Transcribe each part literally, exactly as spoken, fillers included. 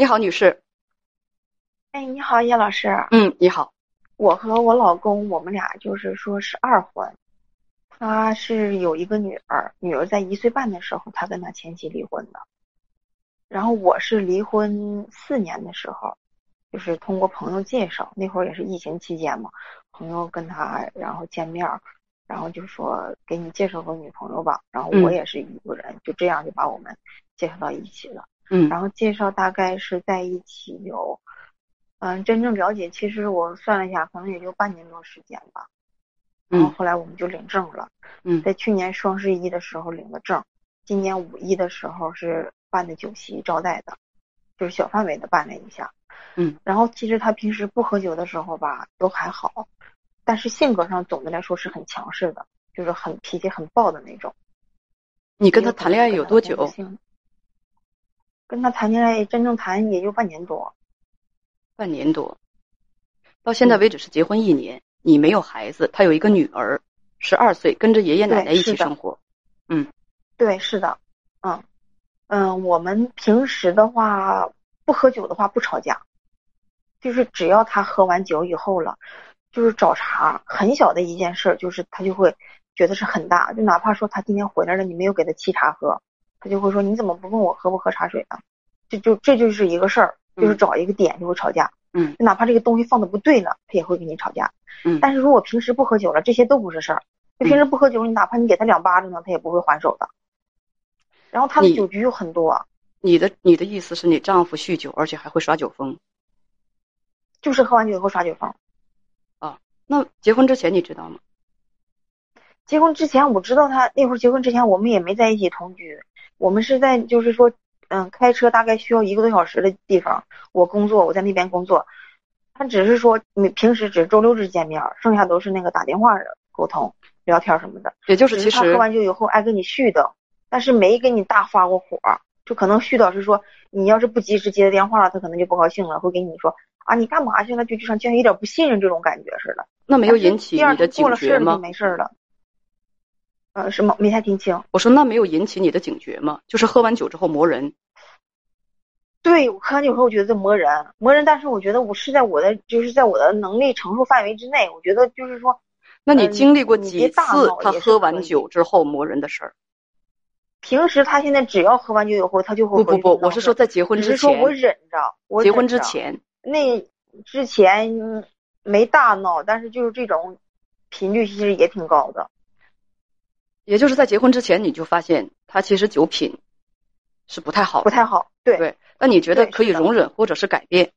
你好，女士。哎，你好，叶老师。嗯，你好。我和我老公，我们俩就是说是二婚。他是有一个女儿，女儿在一岁半的时候，他跟他前妻离婚的。然后我是离婚四年的时候，就是通过朋友介绍，那会儿也是疫情期间嘛，朋友跟他然后见面，然后就说给你介绍个女朋友吧。然后我也是一个人，嗯、就这样就把我们介绍到一起了。嗯，然后介绍大概是在一起有，嗯，真正了解其实我算了一下，可能也就半年多时间吧。然后后来我们就领证了。嗯，在去年双十一的时候领了证，今年五一的时候是办的酒席招待的，就是小范围的办了一下。嗯，然后其实他平时不喝酒的时候吧，都还好，但是性格上总的来说是很强势的，就是很脾气很暴的那种。你跟他谈恋爱有多久？跟他谈恋爱真正谈也就半年多。半年多，到现在为止是结婚一年。嗯，你没有孩子，他有一个女儿，十二岁，跟着爷爷奶奶一起生活。嗯，对，是的。嗯嗯，我们平时的话，不喝酒的话不吵架，就是只要他喝完酒以后了，就是找茬，很小的一件事，就是他就会觉得是很大，就哪怕说他今天回来了，你没有给他沏茶喝。他就会说你怎么不问我喝不喝茶水呢？这就这就是一个事儿，就是找一个点就会吵架。嗯，就哪怕这个东西放的不对呢，他也会跟你吵架。嗯，但是如果平时不喝酒了，这些都不是事儿。就平时不喝酒，你哪怕你给他两巴掌呢，他也不会还手的。然后他的酒局有很多。你的你的意思是你丈夫酗酒，而且还会耍酒疯？就是喝完酒以后耍酒疯。啊，那结婚之前你知道吗？结婚之前我知道他那会儿，结婚之前我们也没在一起同居。我们是在就是说，嗯，开车大概需要一个多小时的地方，我工作，我在那边工作。他只是说平时只周六日见面，剩下都是那个打电话的沟通聊天什么的。也就是其实他喝完酒以后爱跟你絮叨，但是没跟你大发过火，就可能絮叨是说你要是不及时接的电话，他可能就不高兴了，会跟你说啊你干嘛去了，就就像就像一点不信任这种感觉似的。那没有引起你的警觉吗？没事了。呃，什么？没太听清。我说那没有引起你的警觉吗？就是喝完酒之后磨人。对，我喝完酒之后我觉得磨人，磨人。但是我觉得我是在我的，就是在我的能力承受范围之内。我觉得就是说，那你经历过几次他喝完酒之后磨人的事儿？平时他现在只要喝完酒以后，他就会不不不，我是说在结婚之前。只是说我忍着，我忍着结婚之前。那之前没大闹，但是就是这种频率其实也挺高的。也就是在结婚之前，你就发现他其实酒品是不太好的，不太好。对对，那你觉得可以容忍或者是改变？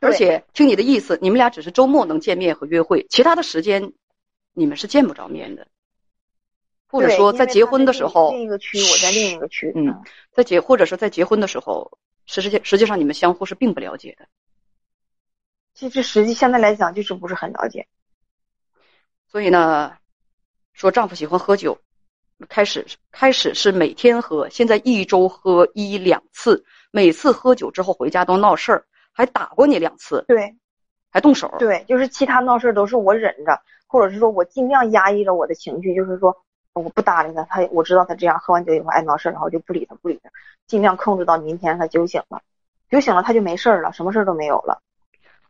而且听你的意思，你们俩只是周末能见面和约会，其他的时间你们是见不着面的，或者说在结婚的时候，另一个区，我在另一个区，嗯，在结或者是在结婚的时候，实际实际上你们相互是并不了解的。其实实际现在来讲，就是不是很了解。所以呢。说丈夫喜欢喝酒，开始开始是每天喝，现在一周喝一两次，每次喝酒之后回家都闹事儿，还打过你两次。对，还动手。对，就是其他闹事儿都是我忍着，或者是说我尽量压抑着我的情绪，就是说我不搭理他，他我知道他这样喝完酒以后爱闹事儿，然后就不理他不理他，尽量控制到明天他酒醒了，酒醒了他就没事儿了，什么事儿都没有了。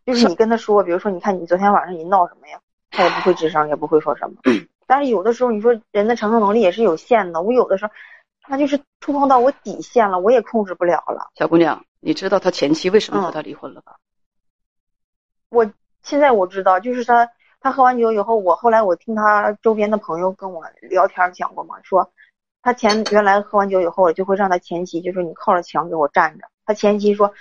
就是你跟他说，比如说你看你昨天晚上你闹什么呀，他也不会吱声，也不会说什么。但是有的时候你说人的承受能力也是有限的，我有的时候他就是触碰到我底线了，我也控制不了了。小姑娘，你知道他前妻为什么和他离婚了吧？嗯，我现在我知道，就是他他喝完酒以后，我后来我听他周边的朋友跟我聊天讲过嘛，说他前原来喝完酒以后就会让他前妻，就是你靠着墙给我站着。他前妻说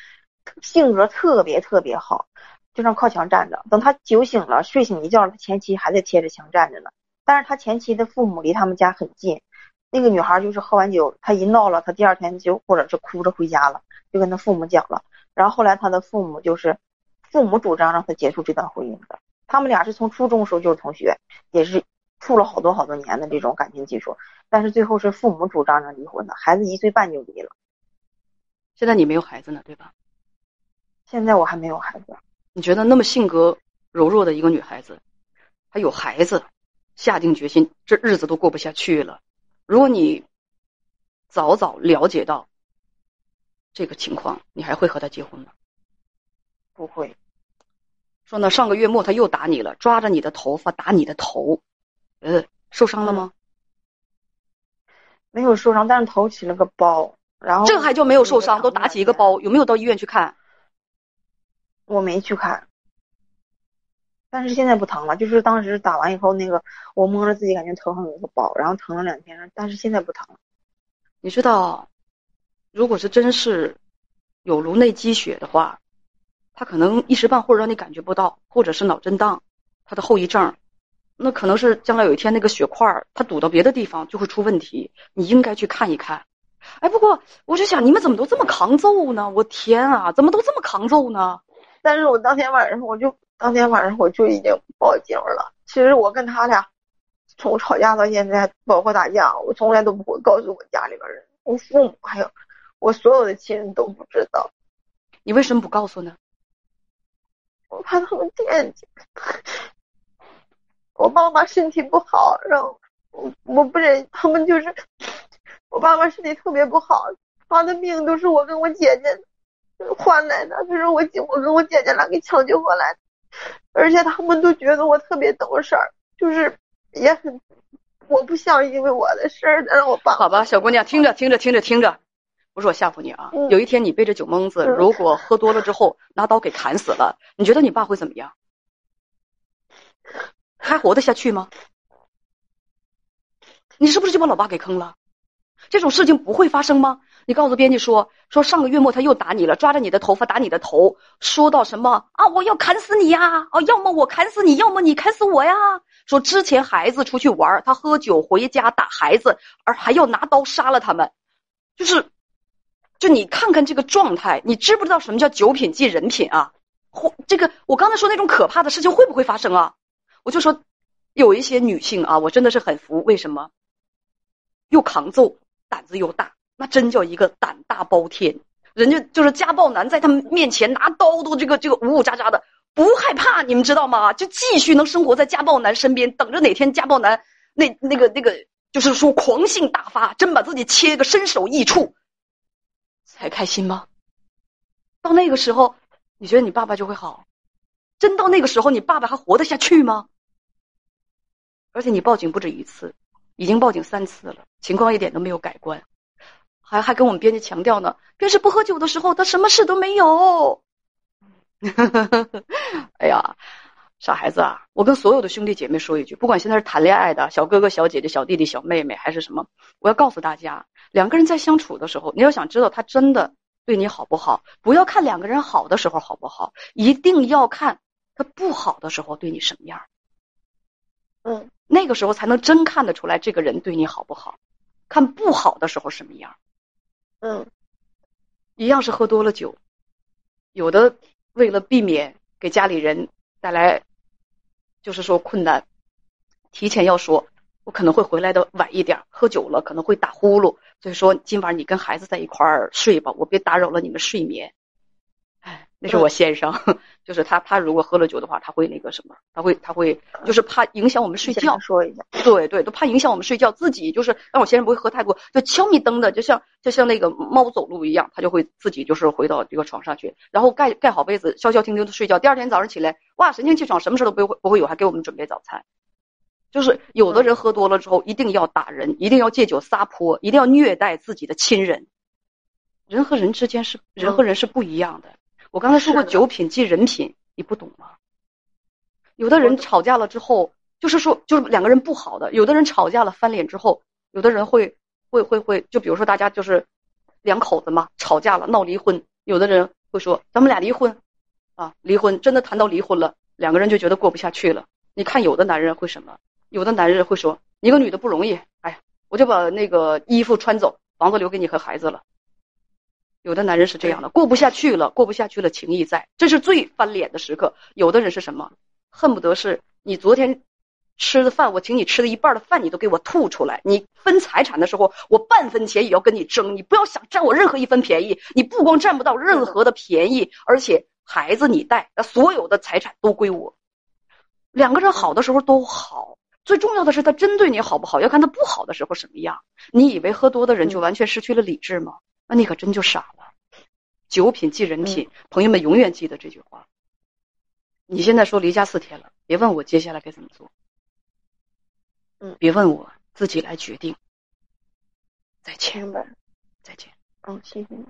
性格特别特别好，就让靠墙站着，等他酒醒了睡醒一觉，他前妻还在贴着墙站着呢。但是他前妻的父母离他们家很近，那个女孩就是喝完酒，她一闹了，她第二天就或者是哭着回家了，就跟她父母讲了。然后后来她的父母就是，父母主张让她结束这段婚姻的。他们俩是从初中的时候就是同学，也是处了好多好多年的这种感情基础，但是最后是父母主张让离婚的，孩子一岁半就离了。现在你没有孩子呢，对吧？现在我还没有孩子。你觉得那么性格柔弱的一个女孩子，还有孩子？下定决心，这日子都过不下去了。如果你早早了解到这个情况，你还会和他结婚吗？不会。说呢，上个月末他又打你了，抓着你的头发打你的头，呃，受伤了吗？没有受伤，但是头起了个包，然后这还就没有受伤，都打起一个包，有没有到医院去看？我没去看，但是现在不疼了。就是当时打完以后，那个我摸着自己，感觉头上有一个包，然后疼了两天，但是现在不疼了。你知道，如果是真是有颅内积血的话，他可能一时半会儿让你感觉不到，或者是脑震荡，他的后遗症，那可能是将来有一天那个血块它堵到别的地方就会出问题。你应该去看一看。哎，不过我就想，你们怎么都这么抗揍呢？我天啊，怎么都这么抗揍呢？但是我当天晚上我就当天晚上我就已经报警了。其实我跟他俩从吵架到现在，包括打架，我从来都不会告诉我家里边人，我父母还有我所有的亲人都不知道。你为什么不告诉呢？我怕他们惦记。我爸妈身体不好，然后我我不忍他们，就是我爸妈身体特别不好，他的病都是我跟我姐姐换来的，就是我我跟我姐姐俩给抢救过来的，而且他们都觉得我特别懂事儿，就是也很，我不想因为我的事儿让我爸。好吧，小姑娘，听着听着听着听着，不是我吓唬你啊，嗯、有一天你背着酒蒙子，嗯、如果喝多了之后拿刀给砍死了，你觉得你爸会怎么样？还活得下去吗？你是不是就把老爸给坑了？这种事情不会发生吗？你告诉编辑说说上个月末他又打你了，抓着你的头发打你的头，说到什么啊，我要砍死你呀！哦，要么我砍死你，要么你砍死我呀！说之前孩子出去玩，他喝酒回家打孩子，而还要拿刀杀了他们，就是，就你看看这个状态，你知不知道什么叫酒品即人品啊？或这个我刚才说那种可怕的事情会不会发生啊？我就说，有一些女性啊，我真的是很服，为什么？又扛揍，胆子又大，那真叫一个胆大包天。人家就是家暴男，在他们面前拿刀都这个这个呜呜喳喳的，不害怕，你们知道吗？就继续能生活在家暴男身边，等着哪天家暴男那那个那个，就是说狂性大发，真把自己切个身首异处，才开心吗？到那个时候，你觉得你爸爸就会好？真到那个时候，你爸爸还活得下去吗？而且你报警不止一次。已经报警三次了，情况一点都没有改观，还还跟我们编辑强调呢，平时不喝酒的时候他什么事都没有。哎呀，傻孩子啊，我跟所有的兄弟姐妹说一句，不管现在是谈恋爱的小哥哥小姐姐小弟弟小妹妹还是什么，我要告诉大家，两个人在相处的时候，你要想知道他真的对你好不好，不要看两个人好的时候好不好，一定要看他不好的时候对你什么样。嗯，那个时候才能真看得出来这个人对你好不好，看不好的时候什么样。嗯，一样是喝多了酒，有的为了避免给家里人带来就是说困难，提前要说我可能会回来的晚一点，喝酒了可能会打呼噜，所以说今晚你跟孩子在一块儿睡吧，我别打扰了你们睡眠。哎，那是我先生，嗯、就是他，他如果喝了酒的话，他会那个什么，他会，他会，就是怕影响我们睡觉。说一下，对对，都怕影响我们睡觉，自己就是让我先生不会喝太多，就悄咪登的，就像就像那个猫走路一样，他就会自己就是回到这个床上去，然后盖盖好被子，消消停停的睡觉。第二天早上起来，哇，神清气爽，什么事都不会不会有，还给我们准备早餐。就是有的人喝多了之后，一定要打人，一定要借酒撒泼，一定要虐待自己的亲人。人和人之间是人和人是不一样的。嗯，我刚才说过酒品即人品，你不懂吗？有的人吵架了之后，就是说就是两个人不好的，有的人吵架了翻脸之后，有的人会会会会就比如说大家就是两口子嘛，吵架了闹离婚，有的人会说咱们俩离婚啊，离婚真的谈到离婚了，两个人就觉得过不下去了。你看有的男人会什么，有的男人会说一个女的不容易，哎呀，我就把那个衣服穿走，房子留给你和孩子了。有的男人是这样的，过不下去了，过不下去了，情谊在，这是最翻脸的时刻。有的人是什么，恨不得是你昨天吃的饭，我请你吃的一半的饭你都给我吐出来，你分财产的时候我半分钱也要跟你争，你不要想占我任何一分便宜，你不光占不到任何的便宜，而且孩子你带，所有的财产都归我。两个人好的时候都好，最重要的是他针对你好不好，要看他不好的时候什么样。你以为喝多的人就完全失去了理智吗？那你可真就傻了。九品即人品，嗯、朋友们永远记得这句话。你现在说离家四天了，别问我接下来该怎么做，嗯，别问我，自己来决定。再见，再见。哦，谢谢你。